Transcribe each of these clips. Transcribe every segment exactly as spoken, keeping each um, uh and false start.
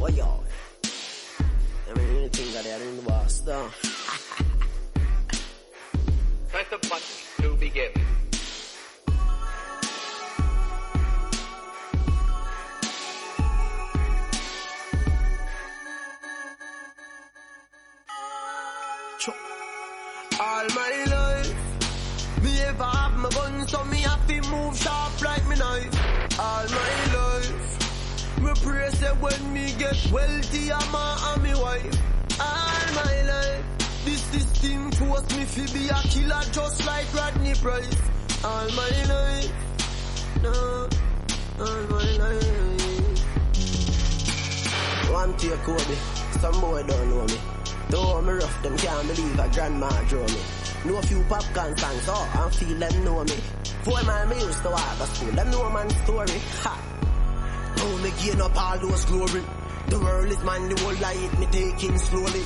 Coglione. I mean, anything that I didn't was done. Press the button to begin. All my life, me ever have my gun, so me happy move sharp like me knife. All my life, me pray say when me get wealthy, I'm a and me wife. All my life, this system force me fi be a killer just like Rodney Price. All my life, no, all my life. One take over me, some boy don't know me. Though me rough, them can't believe a grandma drew me. Know a few popcorn songs, oh, and feel them know me. Four man me used to walk a school, them know man's story. Ha! Now me gain up all those glory. The world is man, the whole life me taking slowly.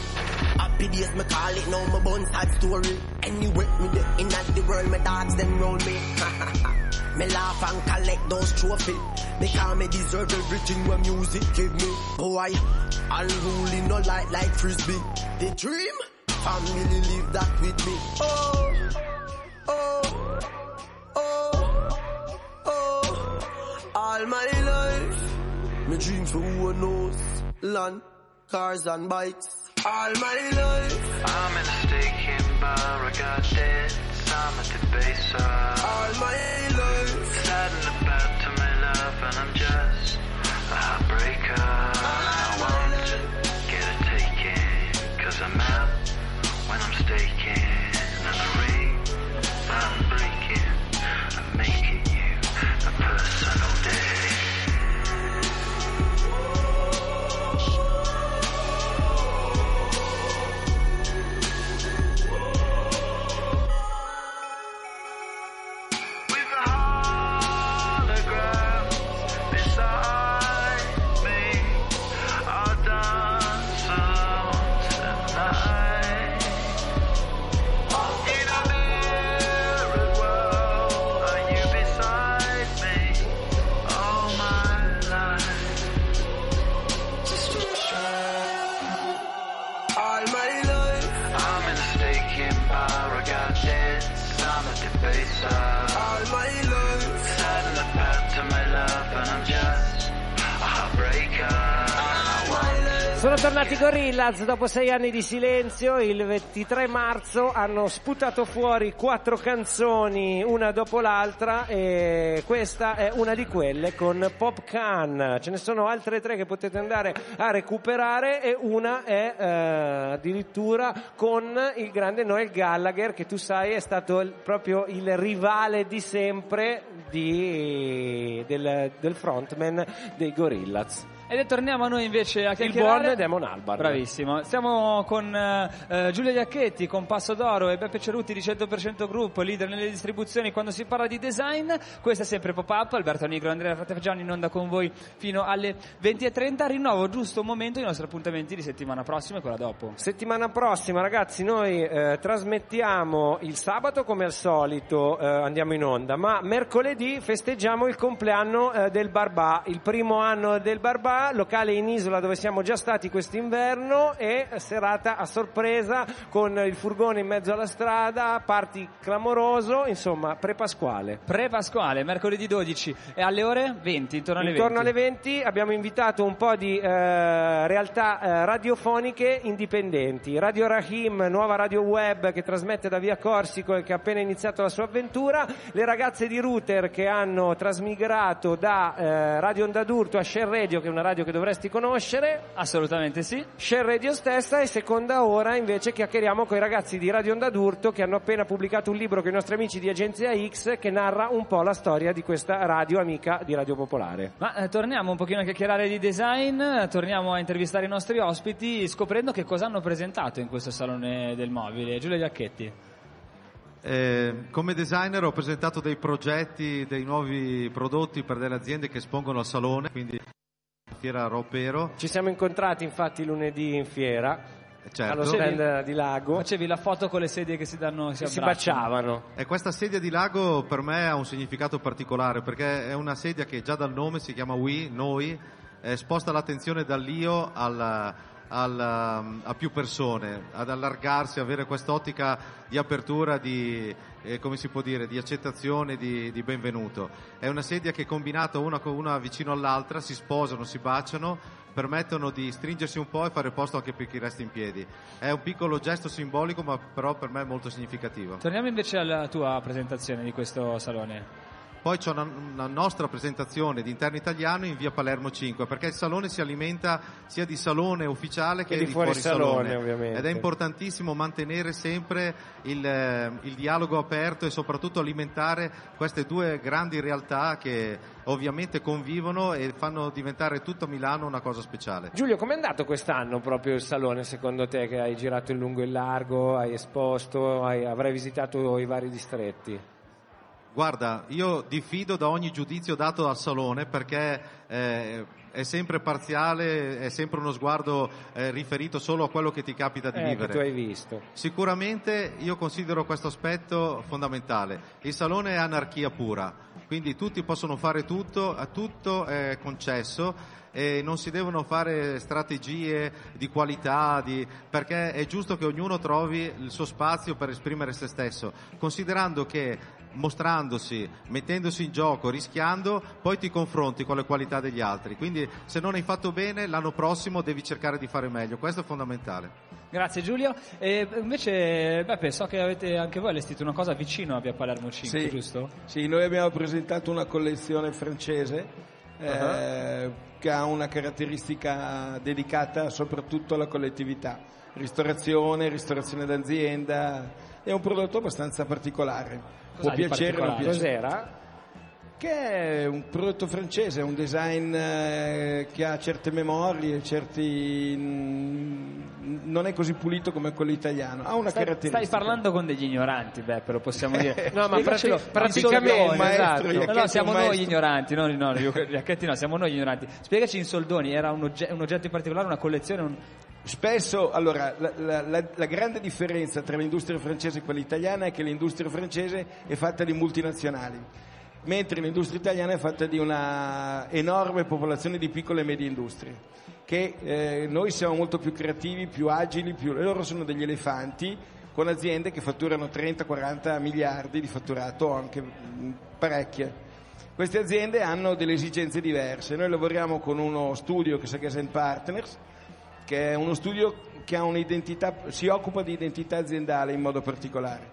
Happy days me call it, now my bones had story. Anyway, me the in at the world, my dogs them round me. Me laugh and collect those trophies. Because me deserve everything where music give me. Oh, I unruly, no light like frisbee. The dream, family live that with me. Oh, oh, oh, oh. All my life, me dream for who knows. Land, cars and bikes. All my life, I'm in a staking bar, I got dead. I'm at the base of all my life. Saddened about to my love, and I'm just a heartbreaker. I won't get a taken, cause I'm out when I'm staking. And the ring I'm breaking, I'm making you a personal day. Sono tornati Gorillaz dopo sei anni di silenzio. Il ventitré marzo hanno sputato fuori quattro canzoni una dopo l'altra e questa è una di quelle con Popcorn. Ce ne sono altre tre che potete andare a recuperare e una è eh, addirittura con il grande Noel Gallagher, che tu sai è stato il, proprio il rivale di sempre di, del, del frontman dei Gorillaz. E torniamo a noi invece a chiacchierare. Il buon Damon Albarn. Bravissimo. Siamo con eh, Giulio Giacchetti, con Passo d'Oro, e Beppe Cerutti di cento per cento Gruppo, leader nelle distribuzioni quando si parla di design. Questa è sempre Pop-Up. Alberto Nigro, Andrea Frateff-Gianni in onda con voi fino alle venti e trenta. Rinnovo giusto un momento i nostri appuntamenti di settimana prossima e quella dopo. Settimana prossima, ragazzi, noi eh, trasmettiamo il sabato come al solito, eh, andiamo in onda, ma mercoledì festeggiamo il compleanno eh, del Barbà, il primo anno del Barbà, locale in isola dove siamo già stati quest'inverno, e serata a sorpresa con il furgone in mezzo alla strada, party clamoroso, insomma prepasquale. Prepasquale, mercoledì dodici e alle ore venti, intorno alle intorno venti. Alle venti abbiamo invitato un po' di eh, realtà eh, radiofoniche indipendenti. Radio Rahim, nuova radio web che trasmette da Via Corsico e che ha appena iniziato la sua avventura. Le ragazze di Ruter che hanno trasmigrato da eh, Radio Onda D'Urto a Sher Radio, che è una radio che dovresti conoscere. Assolutamente sì. Sher Radio stessa. E seconda ora invece chiacchieriamo con i ragazzi di Radio Onda D'Urto, che hanno appena pubblicato un libro con i nostri amici di Agenzia X, che narra un po' la storia di questa radio amica di Radio Popolare. Ma eh, torniamo un pochino a chiacchierare di design, torniamo a intervistare i nostri ospiti scoprendo che cosa hanno presentato in questo Salone del Mobile. Giulio Giacchetti. Eh, come designer ho presentato dei progetti, dei nuovi prodotti per delle aziende che espongono al Salone, quindi Fiera Ropero. Ci siamo incontrati infatti lunedì in fiera, certo, allo stand di Lago. Facevi la foto con le sedie che si danno, si, si baciavano. E questa sedia di Lago per me ha un significato particolare, perché è una sedia che già dal nome si chiama We, noi, eh, sposta l'attenzione dall'io al, al, a più persone, ad allargarsi, avere quest'ottica di apertura, di, eh, come si può dire, di accettazione, di, di benvenuto. È una sedia che combinata una, una vicino all'altra si sposano, si baciano, permettono di stringersi un po' e fare posto anche per chi resta in piedi. È un piccolo gesto simbolico, ma però per me è molto significativo. Torniamo invece alla tua presentazione di questo salone. Poi c'è una, una nostra presentazione di Interno Italiano in via Palermo cinque, perché il salone si alimenta sia di salone ufficiale che, che di fuori, fuori salone, salone ovviamente. Ed è importantissimo mantenere sempre il, il dialogo aperto e soprattutto alimentare queste due grandi realtà che ovviamente convivono e fanno diventare tutto Milano una cosa speciale. Giulio, com'è andato quest'anno proprio il salone secondo te, che hai girato in lungo e in largo, hai esposto, hai, avrai visitato i vari distretti? Guarda, io diffido da ogni giudizio dato al salone, perché eh, è sempre parziale, è sempre uno sguardo eh, riferito solo a quello che ti capita di eh, vivere. Che tu hai visto. Sicuramente io considero questo aspetto fondamentale. Il salone è anarchia pura, quindi tutti possono fare tutto, a tutto è concesso. E non si devono fare strategie di qualità, di... perché è giusto che ognuno trovi il suo spazio per esprimere se stesso, considerando che mostrandosi, mettendosi in gioco, rischiando, poi ti confronti con le qualità degli altri. Quindi se non hai fatto bene, l'anno prossimo devi cercare di fare meglio, questo è fondamentale. Grazie Giulio. E invece Beppe, so che avete anche voi allestito una cosa vicino a via Palermo cinque, sì, giusto? Sì, noi abbiamo presentato una collezione francese. Uh-huh. Eh, che ha una caratteristica dedicata soprattutto alla collettività, ristorazione, ristorazione d'azienda, è un prodotto abbastanza particolare. Cos'è, può piacere o non piacere. Cos'era? Che è un prodotto francese, un design eh, che ha certe memorie, certi mh, non è così pulito come quello italiano. Ha una stai, caratteristica. Stai parlando con degli ignoranti, Beppe, lo possiamo dire. No, ma pratico, praticamente noi, esatto. No, no, siamo noi ignoranti, no, no, Giacchetti no, siamo noi ignoranti. Spiegaci in soldoni, era un, ogge- un oggetto in particolare, una collezione, un... Spesso, allora, la, la, la, la grande differenza tra l'industria francese e quella italiana è che l'industria francese è fatta di multinazionali, mentre l'industria italiana è fatta di una enorme popolazione di piccole e medie industrie, che eh, noi siamo molto più creativi, più agili, più... loro sono degli elefanti con aziende che fatturano trenta quaranta miliardi di fatturato, anche mh, parecchie. Queste aziende hanno delle esigenze diverse. Noi lavoriamo con uno studio che si chiama Send Partners, che è uno studio che ha un'identità, si occupa di identità aziendale in modo particolare,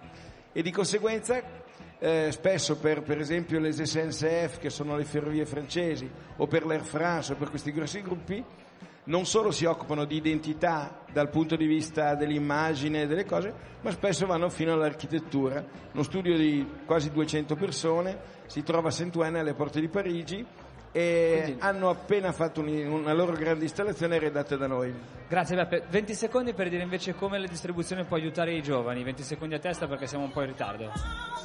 e di conseguenza Eh, spesso per, per esempio le S N C F, che sono le ferrovie francesi, o per l'Air France, o per questi grossi gruppi, non solo si occupano di identità dal punto di vista dell'immagine e delle cose, ma spesso vanno fino all'architettura. Uno studio di quasi duecento persone si trova a Saint-Ouen, alle porte di Parigi, e quindi hanno appena fatto una loro grande installazione redatta da noi. Grazie Beppe. venti secondi per dire invece come la distribuzione può aiutare i giovani, venti secondi a testa perché siamo un po' in ritardo.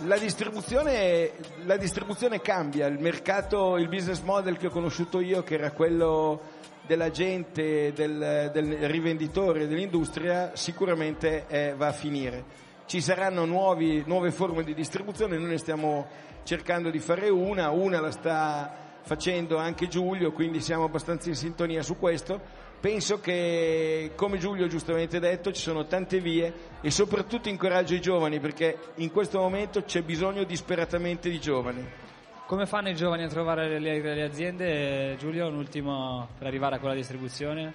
La distribuzione, la distribuzione cambia, il mercato, il business model che ho conosciuto io, che era quello della gente, del, del rivenditore, dell'industria, sicuramente eh, va a finire. Ci saranno nuovi, nuove forme di distribuzione, noi ne stiamo cercando di fare una, una la sta facendo anche Giulio, quindi siamo abbastanza in sintonia su questo. Penso che, come Giulio giustamente detto, ci sono tante vie, e soprattutto incoraggio i giovani, perché in questo momento c'è bisogno disperatamente di giovani. Come fanno i giovani a trovare le, le aziende? Giulio, un ultimo per arrivare a quella distribuzione.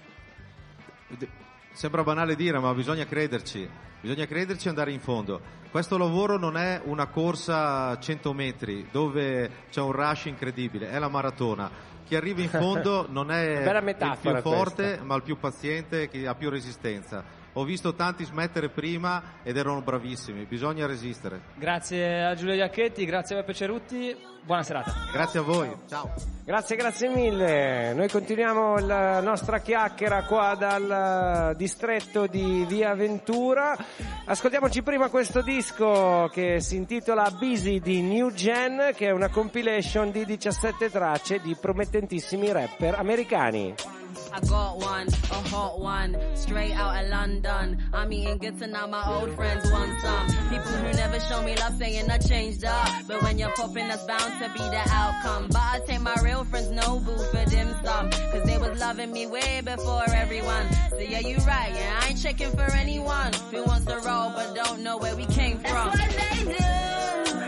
Sembra banale dire, ma bisogna crederci, bisogna crederci e andare in fondo. Questo lavoro non è una corsa a cento metri dove c'è un rush incredibile, è la maratona. Chi arriva in fondo non è il più forte, questa, ma il più paziente, che ha più resistenza. Ho visto tanti smettere prima ed erano bravissimi, bisogna resistere. Grazie a Giulio Giacchetti, grazie a Beppe Cerutti, buona serata. Grazie a voi, ciao. Grazie, grazie mille. Noi continuiamo la nostra chiacchiera qua dal distretto di Via Ventura. Ascoltiamoci prima questo disco che si intitola Busy di New Gen, che è una compilation di diciassette tracce di promettentissimi rapper americani. I got one, a hot one, straight out of London. I'm eating good to now, my old friends want some. People who never show me love saying I changed up, but when you're popping that's bound to be the outcome. But I take my real friends Noble for dim sum, cause they was loving me way before everyone. So yeah, you right, yeah, I ain't checking for anyone who wants to roll but don't know where we came from. That's what they do.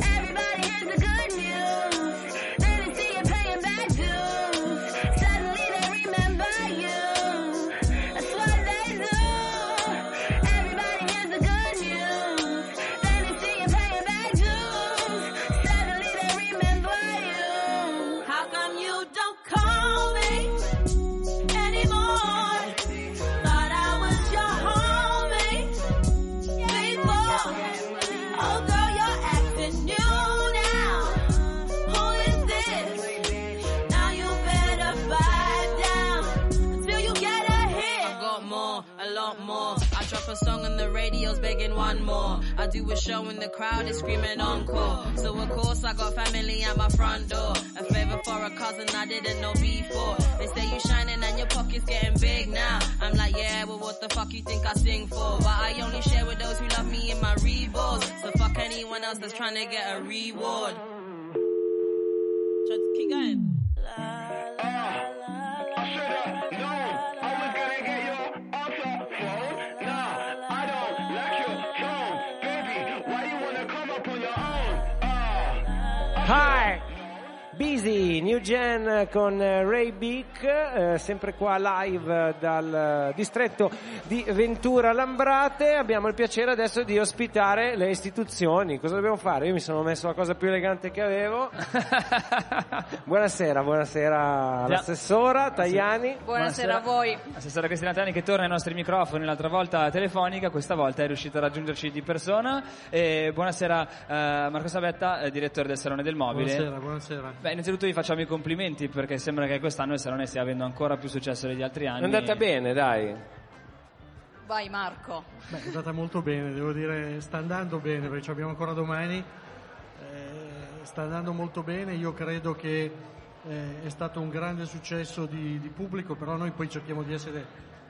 Everybody has the good news. Then they see you paying back dues. Suddenly they remember you. That's what they do. Everybody has the good news. Then they see you paying back dues. Suddenly they remember you. How come you don't call me anymore? Thought I was your homie before. Oh girl, you're acting new now. Who is this? Now you better vibe down until you get a hit. I got more, a lot more. I drop a song on the radio's begging one more. I do a show and the crowd is screaming encore. So of course I got family at my front door. A favor for a cousin I didn't know before. They say you shining and your pockets getting big now. I'm like, yeah, well what the fuck you think I sing for? But I only share with those who love me in my rewards. So fuck anyone else that's trying to get a reward. Try to keep going. La, la, la, la, la, la, la. Hi, Busy, New Gen con Ray Beek, eh, sempre qua live dal distretto di Ventura Lambrate. Abbiamo il piacere adesso di ospitare le istituzioni. Cosa dobbiamo fare? Io mi sono messo la cosa più elegante che avevo. Buonasera, buonasera all'assessora Tajani. Buonasera, buonasera a voi. Assessora Cristina Tajani che torna ai nostri microfoni, l'altra volta telefonica, questa volta è riuscita a raggiungerci di persona. E buonasera eh, Marco Sabetta, eh, direttore del Salone del Mobile. Buonasera, buonasera. Beh, innanzitutto vi facciamo i complimenti perché sembra che quest'anno il Salone stia avendo ancora più successo degli altri anni. È andata bene, dai. Vai Marco. Beh, è andata molto bene, devo dire, sta andando bene perché ci abbiamo ancora domani. Sta andando molto bene, io credo che eh, è stato un grande successo di, di pubblico, però noi poi cerchiamo di essere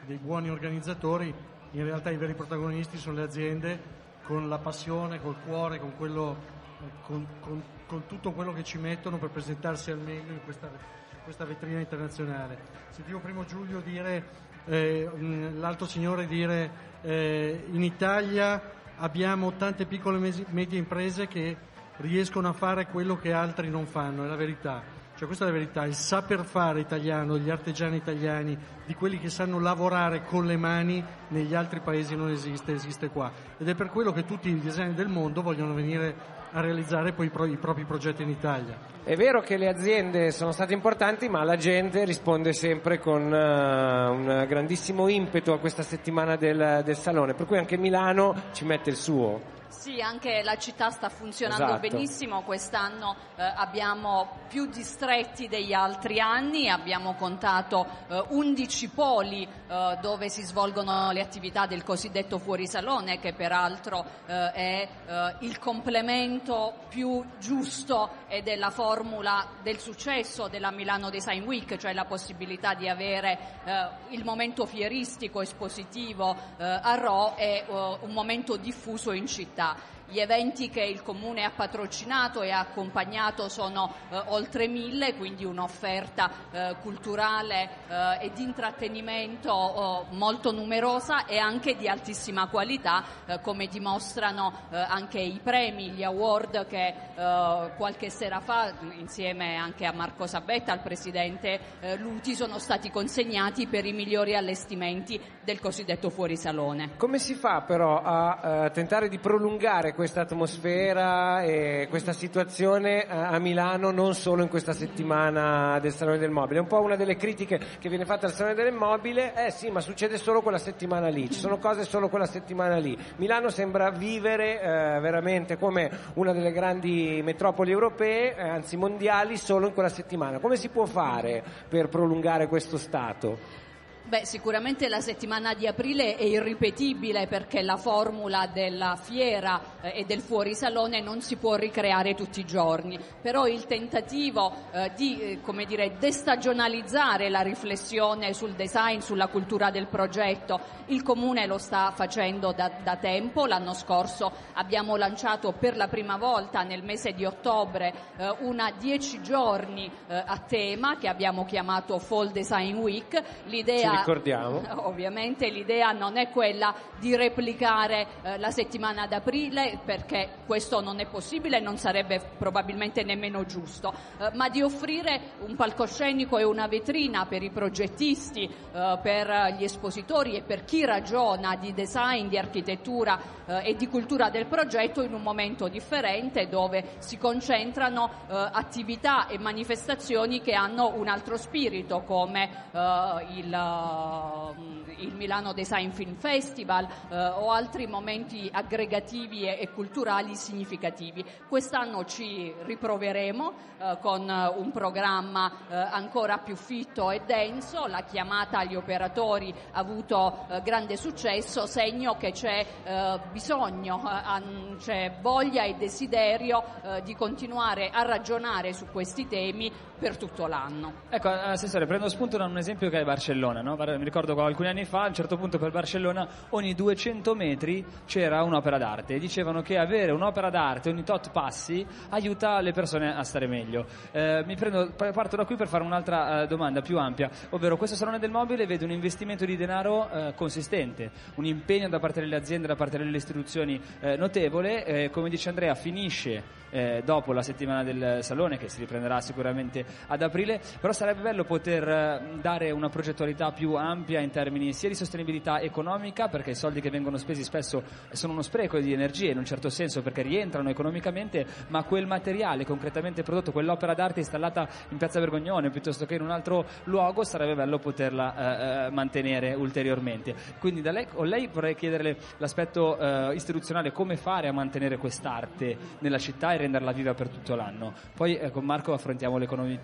dei buoni organizzatori. In realtà i veri protagonisti sono le aziende, con la passione, col cuore, con, quello, eh, con, con, con tutto quello che ci mettono per presentarsi al meglio in questa, in questa vetrina internazionale. Sentivo prima Giulio dire, eh, l'altro signore dire, eh, in Italia abbiamo tante piccole e medie imprese che riescono a fare quello che altri non fanno, è la verità, cioè questa è la verità, il saper fare italiano, gli artigiani italiani, di quelli che sanno lavorare con le mani, negli altri paesi non esiste, esiste qua, ed è per quello che tutti i designer del mondo vogliono venire a realizzare poi i, pro- i propri progetti in Italia. È vero che le aziende sono state importanti, ma la gente risponde sempre con uh, un grandissimo impeto a questa settimana del, del Salone, per cui anche Milano ci mette il suo. Sì, anche la città sta funzionando esatto. benissimo, quest'anno eh, abbiamo più distretti degli altri anni, abbiamo contato eh, undici poli eh, dove si svolgono le attività del cosiddetto fuorisalone, che peraltro eh, è eh, il complemento più giusto e della formula del successo della Milano Design Week, cioè la possibilità di avere eh, il momento fieristico espositivo eh, a Rho e eh, un momento diffuso in città. Gli eventi che il Comune ha patrocinato e ha accompagnato sono eh, oltre mille, quindi un'offerta eh, culturale eh, e di intrattenimento oh, molto numerosa e anche di altissima qualità, eh, come dimostrano eh, anche i premi, gli award che eh, qualche sera fa, insieme anche a Marco Sabetta, al Presidente eh, Luti, sono stati consegnati per i migliori allestimenti del cosiddetto fuorisalone. Come si fa però a eh, tentare di prolungare questa atmosfera e questa situazione a Milano, non solo in questa settimana del Salone del Mobile? È un po' una delle critiche che viene fatta al Salone del Mobile, eh sì, ma succede solo quella settimana lì, ci sono cose solo quella settimana lì. Milano sembra vivere eh, veramente come una delle grandi metropoli europee, eh, anzi mondiali, solo in quella settimana. Come si può fare per prolungare questo stato? Beh, sicuramente la settimana di aprile è irripetibile perché la formula della fiera eh, e del fuorisalone non si può ricreare tutti i giorni, però il tentativo eh, di eh, come dire, destagionalizzare la riflessione sul design, sulla cultura del progetto, il Comune lo sta facendo da, da tempo. L'anno scorso abbiamo lanciato per la prima volta nel mese di ottobre eh, una dieci giorni eh, a tema che abbiamo chiamato Fall Design Week. L'idea ricordiamo. Ovviamente l'idea non è quella di replicare eh, la settimana d'aprile, perché questo non è possibile e non sarebbe probabilmente nemmeno giusto, eh, ma di offrire un palcoscenico e una vetrina per i progettisti, eh, per gli espositori e per chi ragiona di design, di architettura eh, e di cultura del progetto in un momento differente, dove si concentrano eh, attività e manifestazioni che hanno un altro spirito, come eh, il, uh, il Milano Design Film Festival uh, o altri momenti aggregativi e, e culturali significativi. Quest'anno ci riproveremo uh, con uh, un programma uh, ancora più fitto e denso. La chiamata agli operatori ha avuto uh, grande successo, segno che c'è uh, bisogno, uh, c'è voglia e desiderio uh, di continuare a ragionare su questi temi per tutto l'anno. Ecco, Assessore, prendo spunto da un esempio che è Barcellona, no? Mi ricordo alcuni anni fa, a un certo punto per Barcellona ogni duecento metri c'era un'opera d'arte e dicevano che avere un'opera d'arte ogni tot passi aiuta le persone a stare meglio. Eh, mi prendo, parto da qui per fare un'altra eh, domanda più ampia, ovvero questo Salone del Mobile vede un investimento di denaro eh, consistente, un impegno da parte delle aziende, da parte delle istituzioni eh, notevole, eh, come dice Andrea finisce eh, dopo la settimana del Salone, che si riprenderà sicuramente ad aprile, però sarebbe bello poter dare una progettualità più ampia in termini sia di sostenibilità economica, perché i soldi che vengono spesi spesso sono uno spreco di energie in un certo senso, perché rientrano economicamente, ma quel materiale concretamente prodotto, quell'opera d'arte installata in Piazza Vergognone piuttosto che in un altro luogo, sarebbe bello poterla eh, mantenere ulteriormente. Quindi da lei, o lei vorrei chiederle l'aspetto eh, istituzionale, come fare a mantenere quest'arte nella città e renderla viva per tutto l'anno. Poi eh, con Marco affrontiamo l'economia,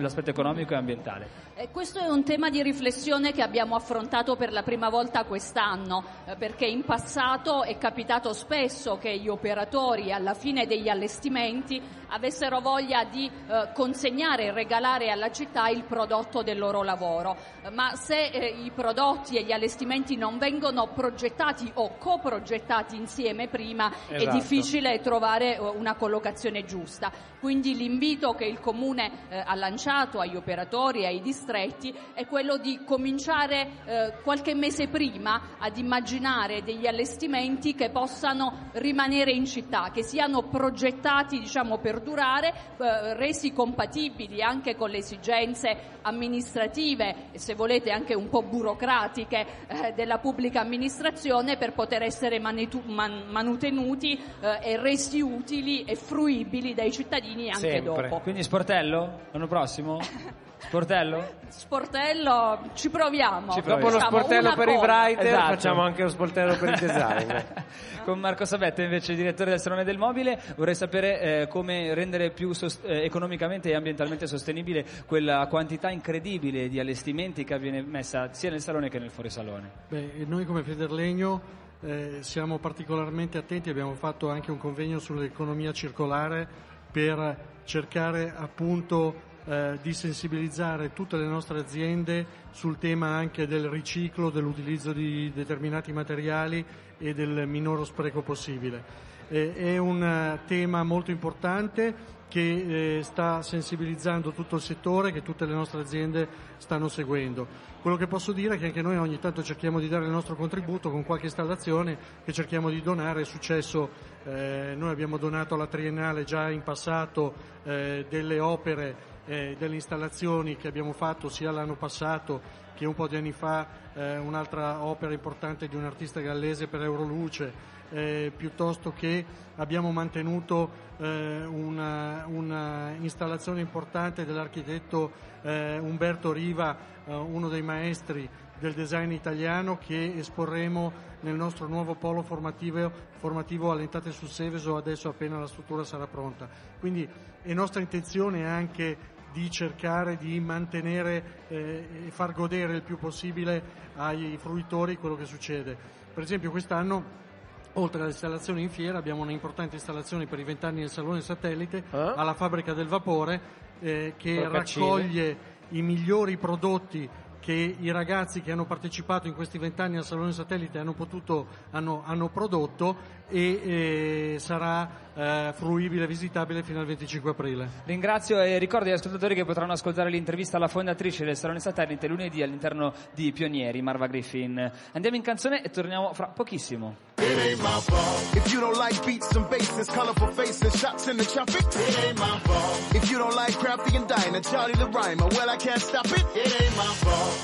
l'aspetto economico e ambientale. Eh, questo è un tema di riflessione che abbiamo affrontato per la prima volta quest'anno, eh, perché in passato è capitato spesso che gli operatori alla fine degli allestimenti avessero voglia di eh, consegnare e regalare alla città il prodotto del loro lavoro, eh, ma se eh, i prodotti e gli allestimenti non vengono progettati o coprogettati insieme prima, esatto, è difficile trovare eh, una collocazione giusta. Quindi l'invito che il Comune eh, ha lanciato agli operatori e ai distretti è quello di cominciare eh, qualche mese prima ad immaginare degli allestimenti che possano rimanere in città, che siano progettati, diciamo, per durare, eh, resi compatibili anche con le esigenze amministrative, se volete anche un po' burocratiche, eh, della pubblica amministrazione, per poter essere manitu- man- manutenuti eh, e resi utili e fruibili dai cittadini anche sempre dopo. Quindi sportello l'anno prossimo? Sportello? Sportello, ci proviamo. Ci proviamo. Dopo lo sportello per cosa. I writer, esatto, facciamo anche lo sportello per il design. Con Marco Sabetta, invece, direttore del Salone del Mobile, vorrei sapere eh, come rendere più sost- eh, economicamente e ambientalmente sostenibile quella quantità incredibile di allestimenti che viene messa sia nel salone che nel fuorisalone. Beh, noi come Federlegno eh, siamo particolarmente attenti, abbiamo fatto anche un convegno sull'economia circolare per cercare appunto Eh, di sensibilizzare tutte le nostre aziende sul tema anche del riciclo, dell'utilizzo di determinati materiali e del minor spreco possibile. Eh, è un tema molto importante che eh, sta sensibilizzando tutto il settore, che tutte le nostre aziende stanno seguendo. Quello che posso dire è che anche noi ogni tanto cerchiamo di dare il nostro contributo con qualche installazione che cerchiamo di donare. È successo, eh, noi abbiamo donato alla Triennale già in passato eh, delle opere, Eh, delle installazioni che abbiamo fatto sia l'anno passato che un po' di anni fa, eh, un'altra opera importante di un artista gallese per Euroluce, eh, piuttosto che abbiamo mantenuto eh, una, una installazione importante dell'architetto eh, Umberto Riva, eh, uno dei maestri del design italiano, che esporremo nel nostro nuovo polo formativo, formativo Allentate sul Seveso adesso appena la struttura sarà pronta. Quindi è nostra intenzione anche di cercare di mantenere eh, e far godere il più possibile ai fruitori quello che succede. Per esempio quest'anno, oltre all'installazione in fiera, abbiamo un'importante installazione per i vent'anni del Salone Satellite eh? alla Fabbrica del Vapore, eh, che Torcaccine. raccoglie i migliori prodotti che i ragazzi che hanno partecipato in questi vent'anni al Salone Satellite hanno potuto hanno, hanno prodotto e eh, sarà eh, fruibile, visitabile fino al venticinque aprile. Ringrazio e ricordo agli ascoltatori che potranno ascoltare l'intervista alla fondatrice del Salone Satellite lunedì all'interno di Pionieri, Marva Griffin. Andiamo in canzone e torniamo fra pochissimo.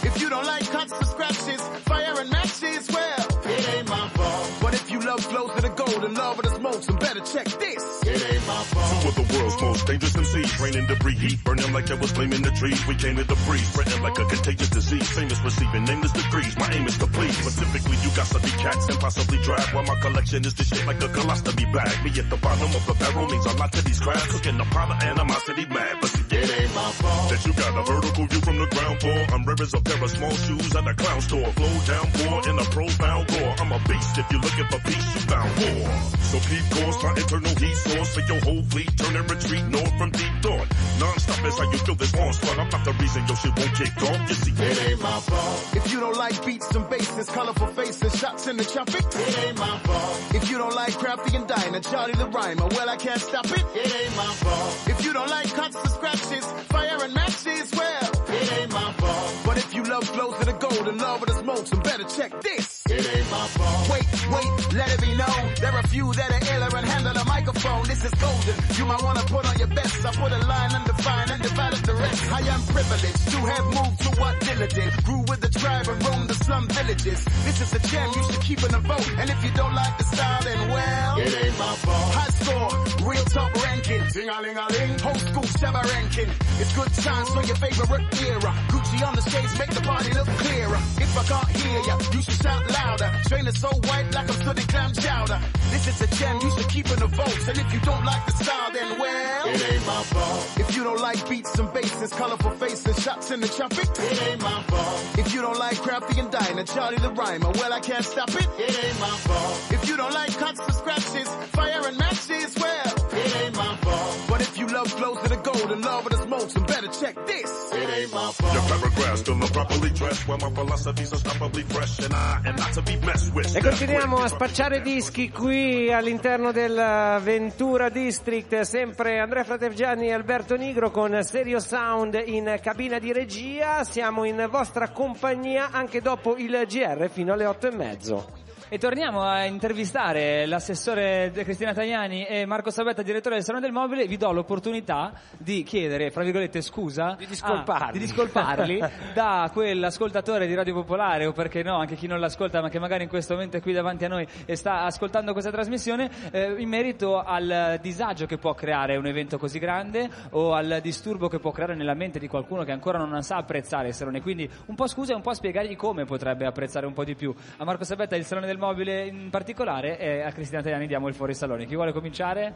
If you don't like cuts and scratches, fire and matches, well, it ain't my fault. But if you love glows of the gold and love of the smoke, then better check this. It ain't my fault. Two of the world's most dangerous M Cs, raining debris, heat, burning like I was flaming the trees. We came in the breeze, spreading like a contagious disease. Famous receiving nameless degrees, my aim is to please. Specifically, you got to be cats and possibly drive. While my collection is this shit like a colostomy bag. Me at the bottom of the barrel means a lot to these crabs. Cooking the pot of animosity mad, but see, it ain't my fault. That you got a vertical view from the ground floor. I'm rare as a pair of small shoes at a clown store. Flow downpour in a profound roar. I'm a beast, if you're looking for peace, you found war. So keep course, my internal heat source. For your whole fleet, turn and retreat north from deep thought. Non-stop is how you feel this onslaught. I'm not the reason your shit won't kick off. You see, it ain't my fault. If you don't like beats and basses, colorful faces, shots in the traffic, it ain't my fault. If you don't like crafty and diner, Charlie the Rhymer, well, I can't stop it. It ain't my fault. If you don't like cuts and scratches, fire and matches, well, it ain't my fault. But if you love glows of the gold and love of the smoke, then better check this. It ain't my fault. Wait, wait, let it be known. There are few that are iller and handle a microphone. This is golden. You might want to put on your best. I put a line undefined and divided the rest. I am privileged to have moved to what diligence. Grew with the tribe and roamed the slum villages. This is a gem you should keep in a vote. And if you don't like the style, then well, it ain't my fault. High score, real top ranking. Ding-a-ling-a-ling. Whole school shabba ranking. It's good times for your favorite era. Gucci on the stage, make the party look clearer. If I can't hear ya, you should shout louder. Trainer so white like I'm studying clam chowder. This is a gem, you should keep in the votes. And if you don't like the style, then well, it ain't my fault. If you don't like beats and basses, colorful faces, shots in the traffic, it ain't my fault. If you don't like crafty and diner, Charlie the Rhymer, well, I can't stop it. It ain't my fault. If you don't like cuts and scratches, fire and matches, well, it ain't my fault. But if you love glows of the gold and love of the smokes, then better check this. It ain't my fault. Your paragraphs still improperly dressed, where my philosophy's unstoppably fresh, and I am not to be messed with. E continuiamo a spacciare dischi qui all'interno del Ventura District, sempre Andrea Frateff-Gianni e Alberto Nigro con Stereo Sound in cabina di regia. Siamo in vostra compagnia anche dopo il G R fino alle otto e mezzo. E torniamo a intervistare l'assessore Cristina Tajani e Marco Sabetta, direttore del Salone del Mobile. Vi do l'opportunità di chiedere, fra virgolette, scusa, di discolparli, ah, di discolparli da quell'ascoltatore di Radio Popolare, o perché no, anche chi non l'ascolta ma che magari in questo momento è qui davanti a noi e sta ascoltando questa trasmissione, eh, in merito al disagio che può creare un evento così grande o al disturbo che può creare nella mente di qualcuno che ancora non sa apprezzare il Salone. Quindi un po' scusa e un po' spiegargli come potrebbe apprezzare un po' di più. A Marco Sabetta il Salone del Mobile in particolare, e a Cristina Tajani diamo il fuori salone. Chi vuole cominciare?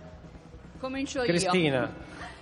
Comincio io. Cristina.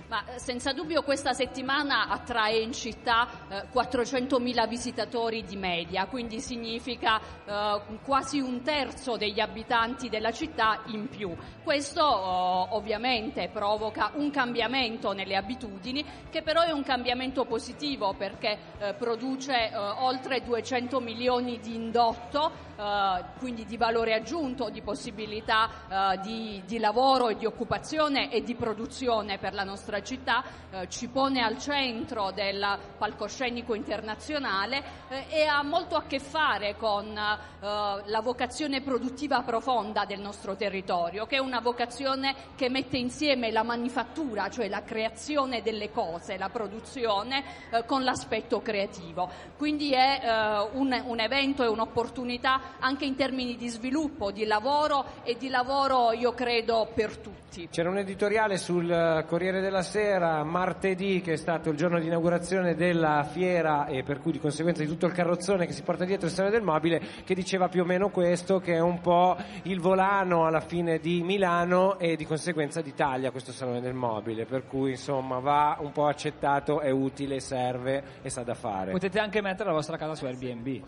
Ma senza dubbio questa settimana attrae in città eh, quattrocentomila visitatori di media, quindi significa eh, quasi un terzo degli abitanti della città in più. Questo oh, ovviamente provoca un cambiamento nelle abitudini, che però è un cambiamento positivo perché eh, produce eh, oltre duecento milioni di indotto, eh, quindi di valore aggiunto, di possibilità eh, di, di lavoro e di occupazione e di produzione per la nostra città, eh, ci pone al centro del palcoscenico internazionale eh, e ha molto a che fare con eh, la vocazione produttiva profonda del nostro territorio, che è una vocazione che mette insieme la manifattura, cioè la creazione delle cose, la produzione, eh, con l'aspetto creativo. Quindi è eh, un, un evento, è un'opportunità anche in termini di sviluppo, di lavoro e di lavoro, io credo, per tutti. C'era un editoriale sul Corriere della sera, martedì, che è stato il giorno di inaugurazione della fiera e per cui di conseguenza di tutto il carrozzone che si porta dietro il Salone del Mobile, che diceva più o meno questo, che è un po' il volano alla fine di Milano e di conseguenza d'Italia, questo Salone del Mobile, per cui insomma va un po' accettato, è utile, serve e sa da fare. Potete anche mettere la vostra casa su Airbnb.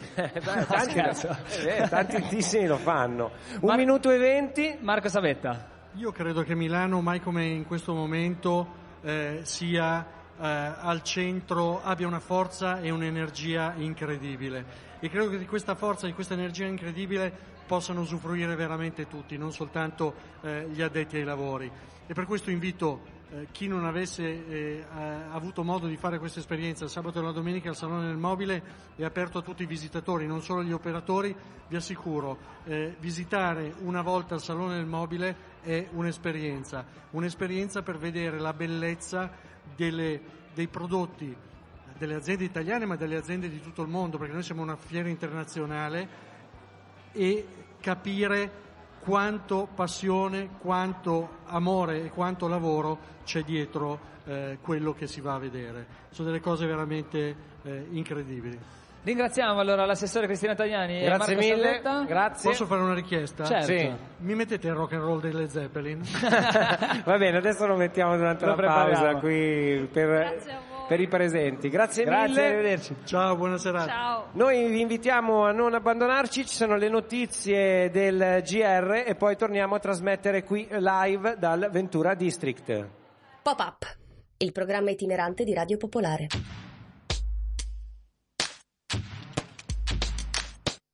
Tanti, eh, tantissimi lo fanno. Un Mar- minuto e venti. Marco Sabetta. Io credo che Milano, mai come in questo momento, eh, sia eh, al centro, abbia una forza e un'energia incredibile. E credo che di questa forza, di questa energia incredibile, possano usufruire veramente tutti, non soltanto eh, gli addetti ai lavori. E per questo invito eh, chi non avesse eh, avuto modo di fare questa esperienza, sabato e la domenica il Salone del Mobile è aperto a tutti i visitatori, non solo agli operatori. Vi assicuro, eh, visitare una volta il Salone del Mobile è un'esperienza, un'esperienza per vedere la bellezza delle, dei prodotti delle aziende italiane, ma delle aziende di tutto il mondo, perché noi siamo una fiera internazionale, e capire quanto passione, quanto amore e quanto lavoro c'è dietro eh, quello che si va a vedere. Sono delle cose veramente eh, incredibili. Ringraziamo allora l'assessore Cristina Tajani e Marco Sabetta. Grazie. Posso fare una richiesta? Certo. Sì. Mi mettete il rock and roll delle Zeppelin? Va bene, adesso lo mettiamo durante lo la prepariamo. Pausa qui per, per i presenti. Grazie, Grazie mille. Arrivederci. Ciao, buona serata. Ciao. Noi vi invitiamo a non abbandonarci, ci sono le notizie del G R e poi torniamo a trasmettere qui live dal Ventura District. Pop Up, il programma itinerante di Radio Popolare.